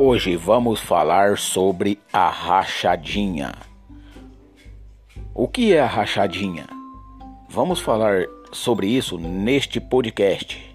Hoje vamos falar sobre a rachadinha. O que é a rachadinha? Vamos falar sobre isso neste podcast.